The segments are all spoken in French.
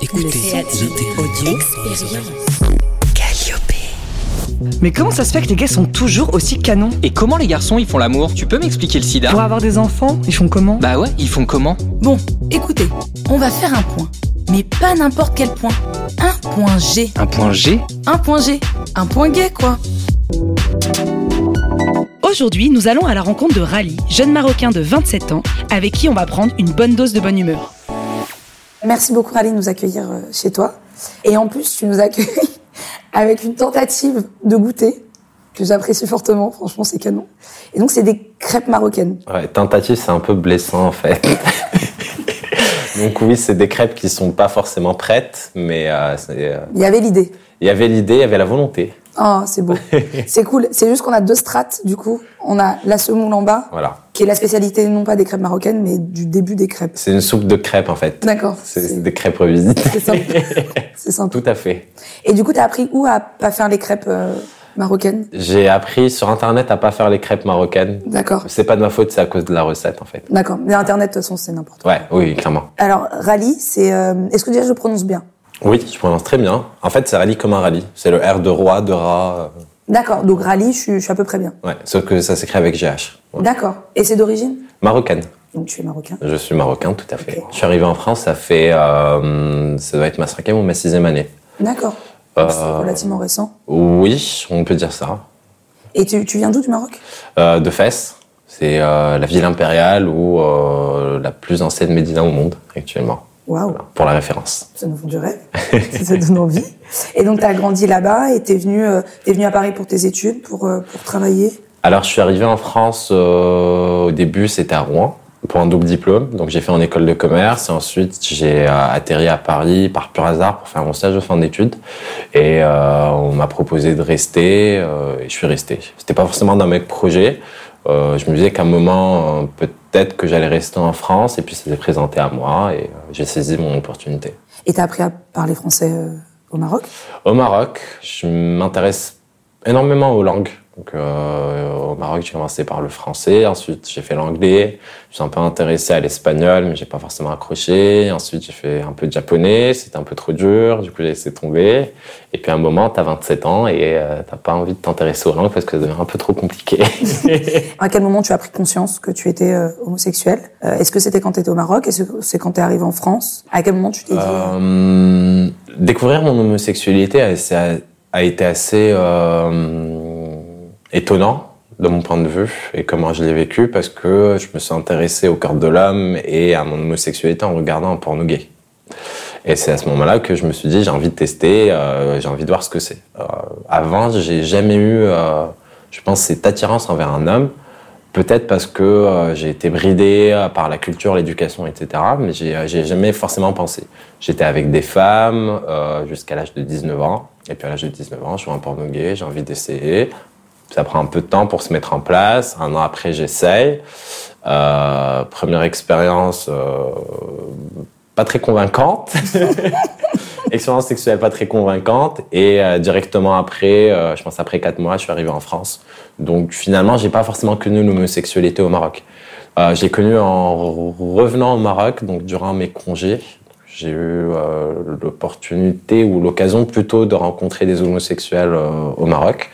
Expérience. Mais comment ça se fait que les gars sont toujours aussi canons ? Et comment les garçons ils font l'amour ? Tu peux m'expliquer le sida ? Pour avoir des enfants, ils font comment ? Bah ouais, ils font comment ? Bon, écoutez, on va faire un point. Mais pas n'importe quel point. Un point G. Un point G ? Un point G. Un point gay, quoi. Aujourd'hui, nous allons à la rencontre de Ghali, jeune Marocain de 27 ans, avec qui on va prendre une bonne dose de bonne humeur. Merci beaucoup Ghali de nous accueillir chez toi. Et en plus, tu nous accueilles avec une tentative de goûter, que j'apprécie fortement, franchement c'est canon. Et donc c'est des crêpes marocaines. Ouais, tentative c'est un peu blessant en fait. Donc oui, c'est des crêpes qui sont pas forcément prêtes, mais... Il y avait l'idée. Il y avait l'idée, il y avait la volonté. Ah, c'est beau. C'est cool, c'est juste qu'on a deux strates du coup. On a la semoule en bas, voilà, qui est la spécialité non pas des crêpes marocaines, mais du début des crêpes. C'est une soupe de crêpes en fait. D'accord. C'est des crêpes revisitées. C'est simple. C'est simple. Tout à fait. Et du coup, t'as appris où à pas faire les crêpes marocaines ? J'ai appris sur Internet à pas faire les crêpes marocaines. D'accord. C'est pas de ma faute, c'est à cause de la recette en fait. D'accord. Mais Internet, de toute façon, c'est n'importe quoi. Ouais, oui, clairement. Alors, Ghali, c'est... Est-ce que déjà je prononce bien ? Oui, je prononce très bien. En fait, c'est Ghali comme un Ghali. C'est le R de roi, de rat. D'accord, donc Ghali, je suis à peu près bien. Ouais, sauf que ça s'écrit avec GH. Ouais. D'accord. Et c'est d'origine ? Marocaine. Donc tu es marocain ? Je suis marocain, tout à fait. Okay. Je suis arrivé en France, ça fait... ça doit être ma 5e ou ma 6e année. D'accord. C'est relativement récent. Oui, on peut dire ça. Et tu viens d'où du Maroc ? De Fès. C'est la ville impériale ou la plus ancienne médina au monde actuellement. Waouh. Voilà, pour la référence. Ça nous vend du rêve, ça donne envie. Et donc, tu as grandi là-bas et t'es venu à Paris pour tes études, pour travailler ? Alors, je suis arrivé en France, au début, c'était à Rouen, pour un double diplôme. Donc, j'ai fait en école de commerce et ensuite, j'ai atterri à Paris par pur hasard pour faire mon stage de fin d'études. Et on m'a proposé de rester et je suis resté. C'était pas forcément dans mes projets. Je me disais qu'à un moment, peut-être que j'allais rester en France et puis ça s'est présenté à moi et j'ai saisi mon opportunité. Et t'as appris à parler français au Maroc ? Au Maroc, je m'intéresse énormément aux langues. Donc, au Maroc, j'ai commencé par le français, ensuite j'ai fait l'anglais, je suis un peu intéressé à l'espagnol, mais j'ai pas forcément accroché. Ensuite, j'ai fait un peu de japonais, c'était un peu trop dur, du coup j'ai laissé tomber. Et puis à un moment, t'as 27 ans et t'as pas envie de t'intéresser aux langues parce que ça devient un peu trop compliqué. À quel moment tu as pris conscience que tu étais homosexuel ? Est-ce que c'était quand t'étais au Maroc ? Est-ce que c'est quand t'es arrivé en France ? À quel moment tu t'es dit Découvrir mon homosexualité, ça a été assez... étonnant de mon point de vue et comment je l'ai vécu parce que je me suis intéressé au corps de l'homme et à mon homosexualité en regardant un porno gay. Et c'est à ce moment-là que je me suis dit j'ai envie de tester, j'ai envie de voir ce que c'est. Avant, j'ai jamais eu, je pense, cette attirance envers un homme. Peut-être parce que j'ai été bridé par la culture, l'éducation, etc. Mais j'ai jamais forcément pensé. J'étais avec des femmes jusqu'à l'âge de 19 ans. Et puis à l'âge de 19 ans, je vois un porno gay, j'ai envie d'essayer. Ça prend un peu de temps pour se mettre en place. 1 an après, j'essaye. Première expérience pas très convaincante. Expérience sexuelle pas très convaincante. Et directement après, je pense après 4 mois, je suis arrivé en France. Donc finalement, j'ai pas forcément connu l'homosexualité au Maroc. J'ai connu en revenant au Maroc, donc durant mes congés. J'ai eu l'opportunité ou l'occasion plutôt de rencontrer des homosexuels au Maroc.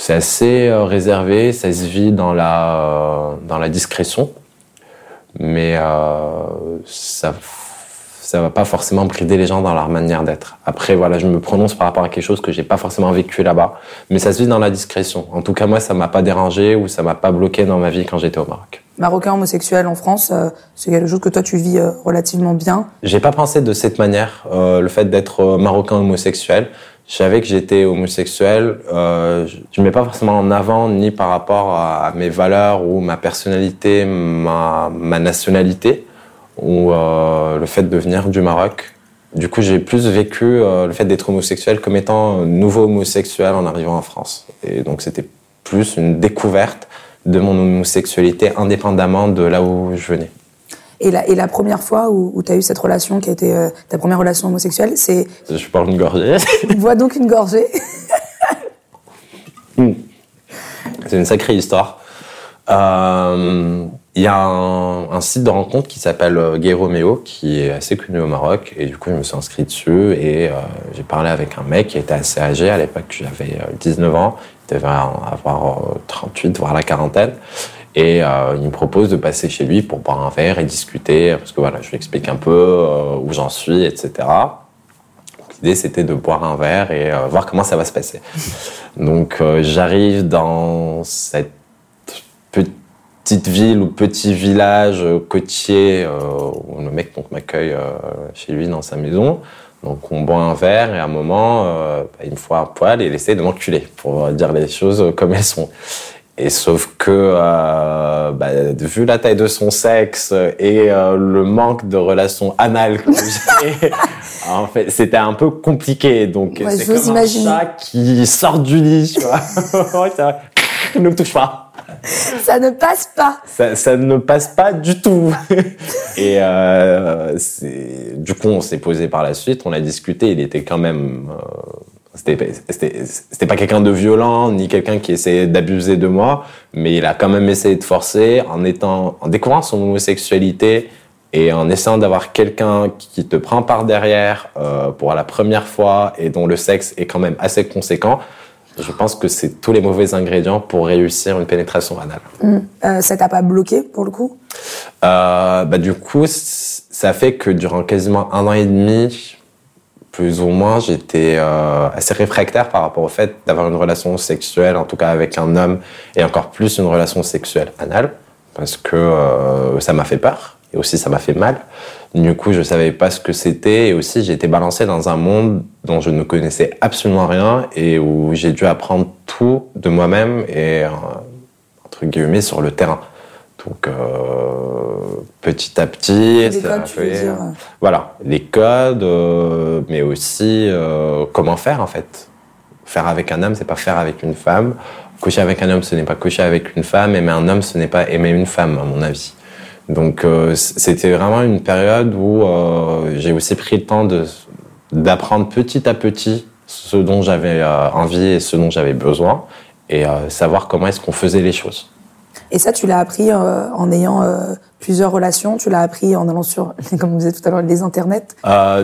C'est assez réservé, ça se vit dans la discrétion, mais ça va pas forcément brider les gens dans leur manière d'être. Après, voilà, je me prononce par rapport à quelque chose que j'ai pas forcément vécu là-bas, mais ça se vit dans la discrétion. En tout cas, moi, ça m'a pas dérangé ou ça m'a pas bloqué dans ma vie quand j'étais au Maroc. Marocain homosexuel en France, c'est quelque chose que toi tu vis relativement bien. J'ai pas pensé de cette manière, le fait d'être marocain homosexuel. Je savais que j'étais homosexuel, je ne mets pas forcément en avant ni par rapport à mes valeurs ou ma personnalité, ma nationalité ou le fait de venir du Maroc. Du coup, j'ai plus vécu le fait d'être homosexuel comme étant nouveau homosexuel en arrivant en France. Et donc, c'était plus une découverte de mon homosexualité indépendamment de là où je venais. Et la première fois où tu as eu cette relation qui a été ta première relation homosexuelle, c'est... Je parle une gorgée. Bois donc une gorgée. C'est une sacrée histoire. Il y a un site de rencontre qui s'appelle Gay Roméo, qui est assez connu au Maroc. Et du coup, je me suis inscrit dessus et j'ai parlé avec un mec qui était assez âgé. À l'époque, j'avais 19 ans. Il devait avoir 38, voire la quarantaine. Et il me propose de passer chez lui pour boire un verre et discuter. Parce que voilà, je lui explique un peu où j'en suis, etc. L'idée, c'était de boire un verre et voir comment ça va se passer. Donc, j'arrive dans cette petite ville ou petit village côtier où le mec donc, m'accueille chez lui dans sa maison. Donc on boit un verre et à un moment, il me faut un poil et il essaie de m'enculer pour dire les choses comme elles sont. Et sauf que, vu la taille de son sexe et le manque de relations anales que j'ai, en fait, c'était un peu compliqué. Donc ouais, c'est comme un chat qui sort du lit, tu vois. Ne me touche pas. Ça ne passe pas. Ça ne passe pas du tout. Et du coup, on s'est posé par la suite, on a discuté. Il était quand même, c'était pas quelqu'un de violent ni quelqu'un qui essayait d'abuser de moi, mais il a quand même essayé de forcer en découvrant son homosexualité et en essayant d'avoir quelqu'un qui te prend par derrière pour la première fois et dont le sexe est quand même assez conséquent. Je pense que c'est tous les mauvais ingrédients pour réussir une pénétration anale. Ça t'a pas bloqué, pour le coup ? Du coup, ça fait que durant quasiment 1 an et demi, plus ou moins, j'étais assez réfractaire par rapport au fait d'avoir une relation sexuelle, en tout cas avec un homme, et encore plus une relation sexuelle anale, parce que ça m'a fait peur, et aussi ça m'a fait mal. Du coup, je savais pas ce que c'était et aussi j'ai été balancé dans un monde dont je ne connaissais absolument rien et où j'ai dû apprendre tout de moi-même et entre guillemets sur le terrain. Donc petit à petit, ça fait voilà, les codes mais aussi comment faire en fait. Faire avec un homme, c'est pas faire avec une femme. Coucher avec un homme, ce n'est pas coucher avec une femme, aimer un homme, ce n'est pas aimer une femme à mon avis. Donc c'était vraiment une période où j'ai aussi pris le temps d'apprendre petit à petit ce dont j'avais envie et ce dont j'avais besoin et savoir comment est-ce qu'on faisait les choses. Et ça, tu l'as appris en ayant plusieurs relations, tu l'as appris en allant sur, comme on disait tout à l'heure, les internets.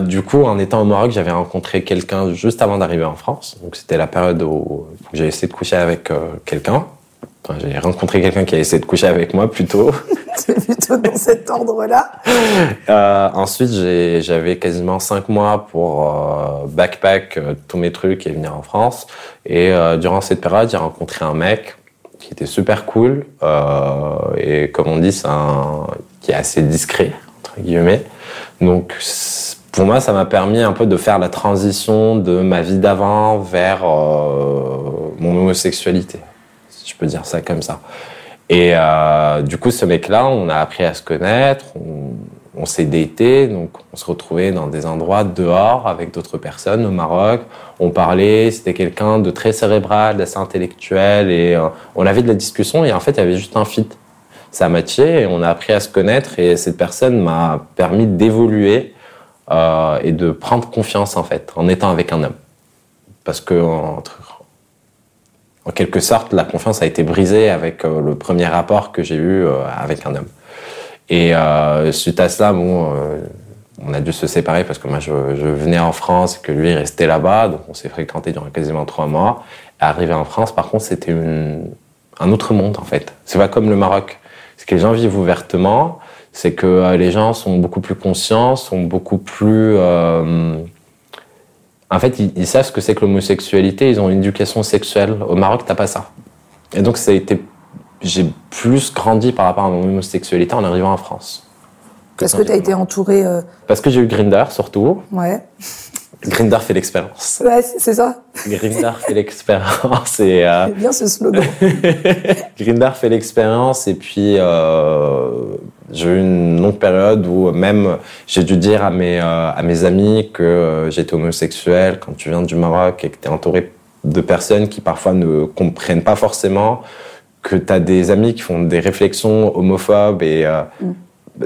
Du coup, en étant au Maroc, j'avais rencontré quelqu'un juste avant d'arriver en France. Donc c'était la période où j'ai essayé de coucher avec quelqu'un. Enfin, j'ai rencontré quelqu'un qui a essayé de coucher avec moi plutôt. C'est plutôt dans cet ordre-là. Ensuite, j'avais quasiment 5 mois pour backpack tous mes trucs et venir en France. Et durant cette période, j'ai rencontré un mec qui était super cool. Et comme on dit, c'est qui est assez discret, entre guillemets. Donc, pour moi, ça m'a permis un peu de faire la transition de ma vie d'avant vers mon homosexualité. Si je peux dire ça comme ça. Et du coup, ce mec-là, on a appris à se connaître, on s'est daté, donc on se retrouvait dans des endroits dehors avec d'autres personnes au Maroc. On parlait, c'était quelqu'un de très cérébral, d'assez intellectuel, et on avait de la discussion, et en fait, il y avait juste un fit. Ça matchait, et on a appris à se connaître, et cette personne m'a permis d'évoluer et de prendre confiance, en fait, en étant avec un homme. Parce que, en quelque sorte, la confiance a été brisée avec le premier rapport que j'ai eu avec un homme. Et suite à ça, on a dû se séparer parce que moi, je venais en France et que lui, il restait là-bas. Donc, on s'est fréquenté durant quasiment 3 mois. Arrivé en France, par contre, c'était un autre monde, en fait. C'est pas comme le Maroc. Ce que les gens vivent ouvertement, c'est que les gens sont beaucoup plus conscients, sont beaucoup plus... En fait, ils savent ce que c'est que l'homosexualité, ils ont une éducation sexuelle. Au Maroc, t'as pas ça. Et donc, j'ai plus grandi par rapport à mon homosexualité en arrivant en France. Parce que t'as été entouré... Parce que j'ai eu Grindr, surtout. Ouais. Grindr fait l'expérience. Ouais, c'est ça. Grindr fait l'expérience et... C'est bien ce slogan. Grindr fait l'expérience et puis j'ai eu une longue période où même j'ai dû dire à mes amis que j'étais homosexuel quand tu viens du Maroc et que t'es entouré de personnes qui parfois ne comprennent pas forcément, que t'as des amis qui font des réflexions homophobes et...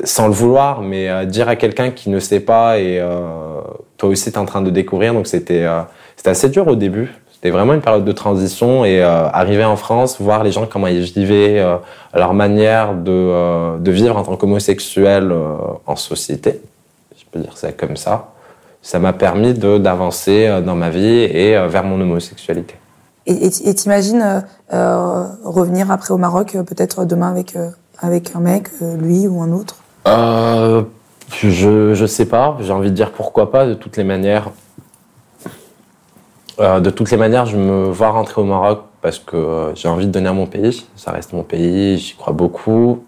Sans le vouloir, mais dire à quelqu'un qui ne sait pas et toi aussi t'es en train de découvrir, donc c'était assez dur au début. C'était vraiment une période de transition et arriver en France, voir les gens, comment ils vivaient, leur manière de vivre en tant qu'homosexuel en société, je peux dire ça comme ça, ça m'a permis d'avancer dans ma vie et vers mon homosexualité. Et t'imagines revenir après au Maroc, peut-être demain avec un mec, lui ou un autre ? Je sais pas, j'ai envie de dire pourquoi pas, de toutes les manières. Je me vois rentrer au Maroc parce que j'ai envie de donner à mon pays. Ça reste mon pays, j'y crois beaucoup.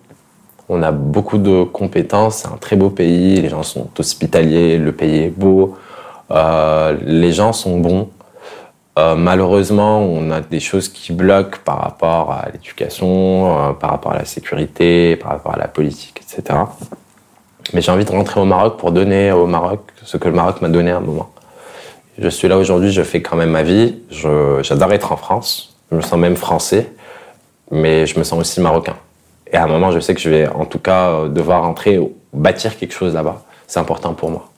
On a beaucoup de compétences, c'est un très beau pays, les gens sont hospitaliers, le pays est beau, les gens sont bons. Malheureusement, on a des choses qui bloquent par rapport à l'éducation, par rapport à la sécurité, par rapport à la politique, etc. Mais j'ai envie de rentrer au Maroc pour donner au Maroc ce que le Maroc m'a donné à un moment. Je suis là aujourd'hui, je fais quand même ma vie. J'adore être en France. Je me sens même français, mais je me sens aussi marocain. Et à un moment, je sais que je vais en tout cas devoir rentrer, bâtir quelque chose là-bas. C'est important pour moi.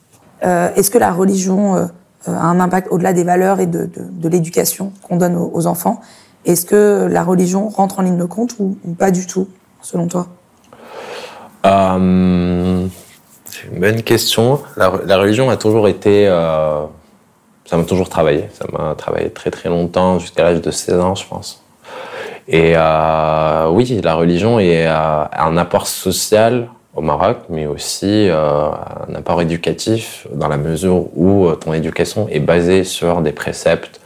Est-ce que la religion a un impact au-delà des valeurs et de l'éducation qu'on donne aux enfants ? Est-ce que la religion rentre en ligne de compte ou pas du tout, selon toi ? C'est une bonne question. La religion a toujours été... ça m'a toujours travaillé. Ça m'a travaillé très très longtemps, jusqu'à l'âge de 16 ans, je pense. Et oui, la religion est un apport social au Maroc, mais aussi un apport éducatif, dans la mesure où ton éducation est basée sur des préceptes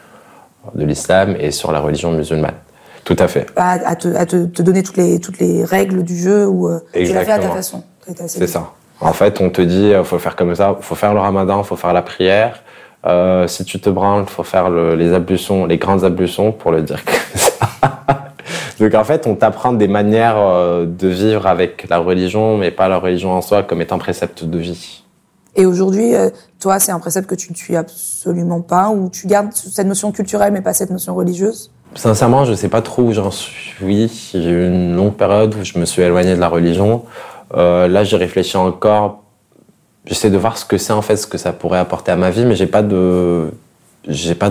de l'islam et sur la religion musulmane. Tout à fait. À te donner toutes les règles du jeu, ou tu l'as fait à ta façon. C'est ça. En fait, on te dit, faut faire comme ça, faut faire le ramadan, faut faire la prière. Si tu te branles, il faut faire les ablutions, les grandes ablutions, pour le dire comme ça. Donc en fait, on t'apprend des manières de vivre avec la religion, mais pas la religion en soi comme étant précepte de vie. Et aujourd'hui, toi, c'est un précepte que tu ne suis absolument pas, ou tu gardes cette notion culturelle mais pas cette notion religieuse ? Sincèrement, je ne sais pas trop où j'en suis. J'ai eu une longue période où je me suis éloigné de la religion. Là, j'y réfléchis encore. J'essaie de voir ce que c'est, en fait, ce que ça pourrait apporter à ma vie, mais j'ai pas de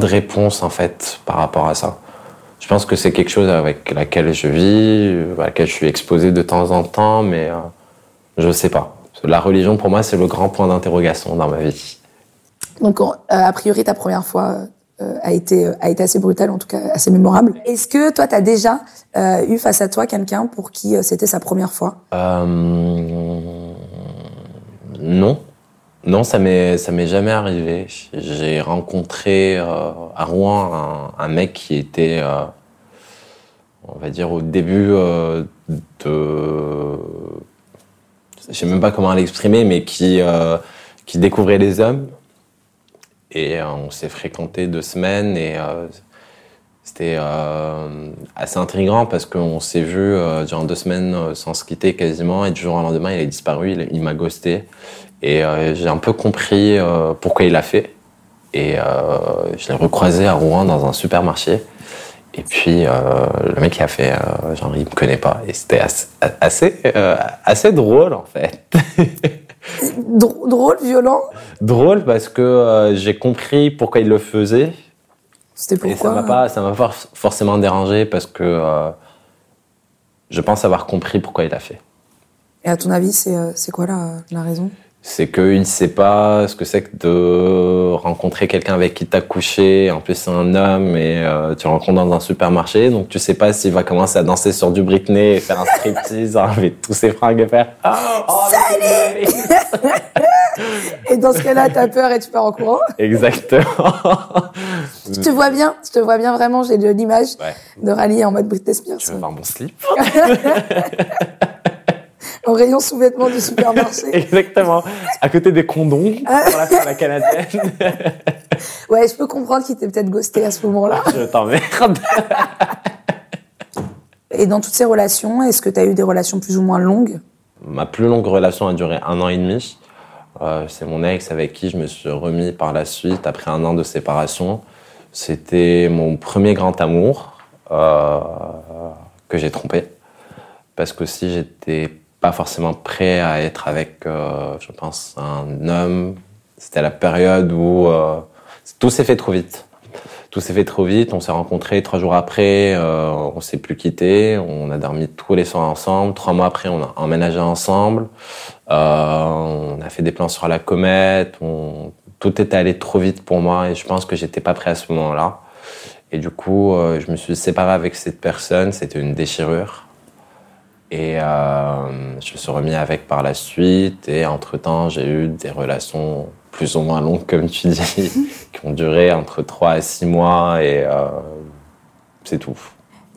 réponse, en fait, par rapport à ça. Je pense que c'est quelque chose avec laquelle je vis, à laquelle je suis exposé de temps en temps, mais je sais pas. La religion, pour moi, c'est le grand point d'interrogation dans ma vie. Donc, a priori, ta première fois a été assez brutale, en tout cas assez mémorable. Est-ce que toi, t'as déjà eu face à toi quelqu'un pour qui c'était sa première fois ? Non. Non, ça m'est jamais arrivé. J'ai rencontré à Rouen un mec qui était, on va dire, au début de... Je sais même pas comment l'exprimer, mais qui découvrait les hommes. Et on s'est fréquenté 2 semaines et c'était assez intriguant parce qu'on s'est vu durant 2 semaines sans se quitter quasiment, et du jour au lendemain, il a disparu, il m'a ghosté. Et j'ai un peu compris pourquoi il l'a fait. Et je l'ai recroisé à Rouen dans un supermarché. Et puis le mec, il a fait genre, il me connaît pas. Et c'était assez drôle, en fait. Drôle, violent. Drôle parce que j'ai compris pourquoi il le faisait. C'était pourquoi ? Et ça m'a pas forcément dérangé parce que je pense avoir compris pourquoi il l'a fait. Et à ton avis, c'est quoi la raison ? C'est qu'il ne sait pas ce que c'est que de rencontrer quelqu'un avec qui t'as couché. En plus, c'est un homme et tu le rencontres dans un supermarché. Donc, tu ne sais pas s'il va commencer à danser sur du Britney et faire un striptease avec tous ses fringues et faire « Oh, salut !» Et dans ce cas-là, t'as peur et tu pars en courant. Exactement. Je te vois bien vraiment, j'ai l'image de Rally en mode Britney Spears. Tu veux voir mon slip ? Au rayon sous-vêtements du supermarché. Exactement. À côté des condoms, pour la canadienne. Ouais, je peux comprendre qu'il t'ait peut-être ghosté à ce moment-là. Je t'emmerde. Et dans toutes ces relations, est-ce que t'as eu des relations plus ou moins longues ? Ma plus longue relation a duré 1 an et demi. C'est mon ex avec qui je me suis remis par la suite après 1 an de séparation. C'était mon premier grand amour que j'ai trompé. Parce que si j'étais pas forcément prêt à être avec, je pense, un homme, c'était la période où tout s'est fait trop vite. Tout s'est fait trop vite, on s'est rencontrés 3 jours après, on s'est plus quittés, on a dormi tous les soirs ensemble. 3 mois après, on a emménagé ensemble, on a fait des plans sur la comète, tout était allé trop vite pour moi et je pense que j'étais pas prêt à ce moment-là. Et du coup, je me suis séparé avec cette personne, c'était une déchirure. Et je me suis remis avec par la suite et entre-temps, j'ai eu des relations plus ou moins longues, comme tu dis, qui ont duré entre 3 et 6 mois et c'est tout.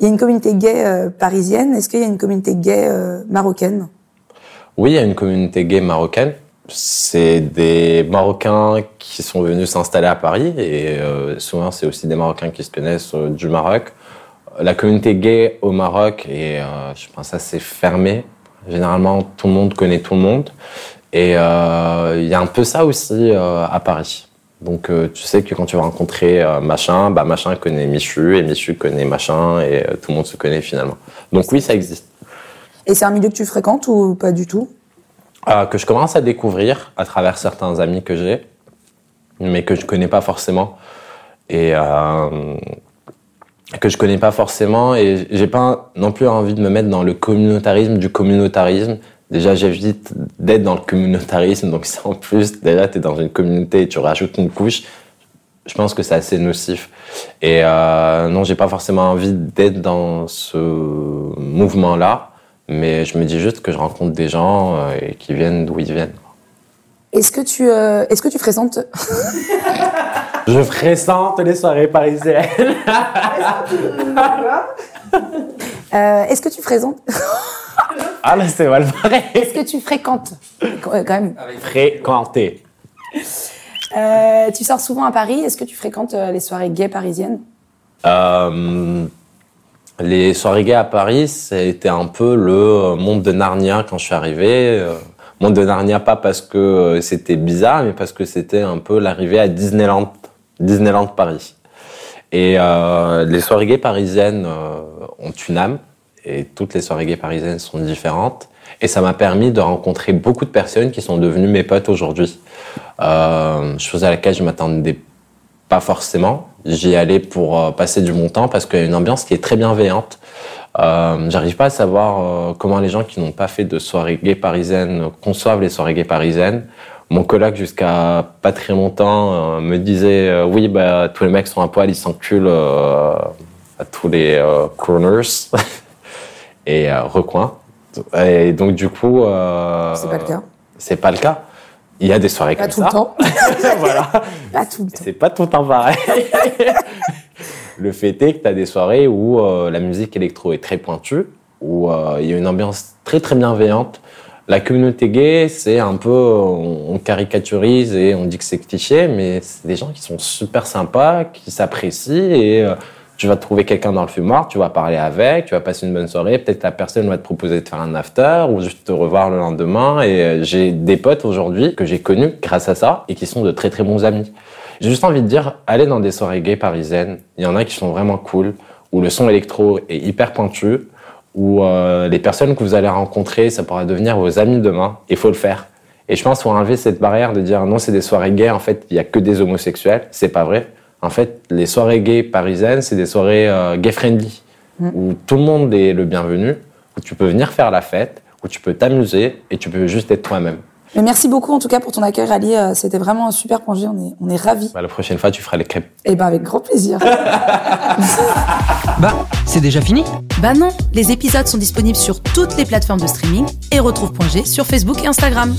Il y a une communauté gay parisienne, est-ce qu'il y a une communauté gay marocaine ? Oui, il y a une communauté gay marocaine. C'est des Marocains qui sont venus s'installer à Paris et souvent, c'est aussi des Marocains qui se connaissent du Maroc. La communauté gay au Maroc est, je pense, assez fermée. Généralement, tout le monde connaît tout le monde. Et il y a un peu ça aussi à Paris. Donc, tu sais que quand tu vas rencontrer machin, bah machin connaît Michu et Michu connaît machin et tout le monde se connaît finalement. Donc oui, ça existe. Et c'est un milieu que tu fréquentes ou pas du tout ? Que je commence à découvrir à travers certains amis que j'ai, mais que je connais pas forcément. Et... que je connais pas forcément et j'ai pas non plus envie de me mettre dans le communautarisme du communautarisme. Déjà, j'évite d'être dans le communautarisme, donc ça en plus, déjà, t'es dans une communauté et tu rajoutes une couche. Je pense que c'est assez nocif. Et non, j'ai pas forcément envie d'être dans ce mouvement-là, mais je me dis juste que je rencontre des gens et qu'ils viennent d'où ils viennent. Est-ce que tu fréquentes... Je fréquente les soirées parisiennes. Est-ce que tu fréquentes... Ah là, c'est mal pareil. Est-ce que tu fréquentes quand même? Fréquenter. Tu sors souvent à Paris. Est-ce que tu fréquentes les soirées gays parisiennes? Les soirées gays à Paris, c'était un peu le monde de Narnia quand je suis arrivé. Monde de Narnia, pas parce que c'était bizarre, mais parce que c'était un peu l'arrivée à Disneyland Paris. Et les soirées gays parisiennes ont une âme, et toutes les soirées gays parisiennes sont différentes. Et ça m'a permis de rencontrer beaucoup de personnes qui sont devenues mes potes aujourd'hui. Chose à laquelle je m'attendais pas forcément. J'y allais pour passer du bon temps parce qu'il y a une ambiance qui est très bienveillante. J'arrive pas à savoir comment les gens qui n'ont pas fait de soirées gays parisiennes conçoivent les soirées gays parisiennes. Mon coloc, jusqu'à pas très longtemps, me disait « Oui, bah tous les mecs sont à poil, ils s'enculent à tous les corners et recoins. » Et donc, du coup... c'est pas le cas. C'est pas le cas. Il y a des soirées pas comme ça. Pas tout le temps. Voilà. Pas tout le temps. C'est pas tout le temps pareil. Le fait est que tu as des soirées où la musique électro est très pointue, où il y a une ambiance très très bienveillante. La communauté gay, c'est un peu... On caricaturise et on dit que c'est cliché, mais c'est des gens qui sont super sympas, qui s'apprécient et tu vas trouver quelqu'un dans le fumoir, tu vas parler avec, tu vas passer une bonne soirée, peut-être la personne va te proposer de faire un after ou juste te revoir le lendemain. Et j'ai des potes aujourd'hui que j'ai connus grâce à ça et qui sont de très très bons amis. J'ai juste envie de dire, allez dans des soirées gays parisiennes. Il y en a qui sont vraiment cool, où le son électro est hyper pointu, où les personnes que vous allez rencontrer, ça pourra devenir vos amis demain. Et faut le faire. Et je pense qu'il faut enlever cette barrière de dire non, c'est des soirées gays. En fait, il y a que des homosexuels. C'est pas vrai. En fait, les soirées gays parisiennes, c'est des soirées gay friendly, où tout le monde est le bienvenu, où tu peux venir faire la fête, où tu peux t'amuser et tu peux juste être toi-même. Mais merci beaucoup, en tout cas, pour ton accueil, Ghali. C'était vraiment un super projet. On est ravis. Bah, la prochaine fois, tu feras les crêpes. Eh ben, avec grand plaisir. Bah, c'est déjà fini. Bah non, les épisodes sont disponibles sur toutes les plateformes de streaming et retrouve Pongé sur Facebook et Instagram.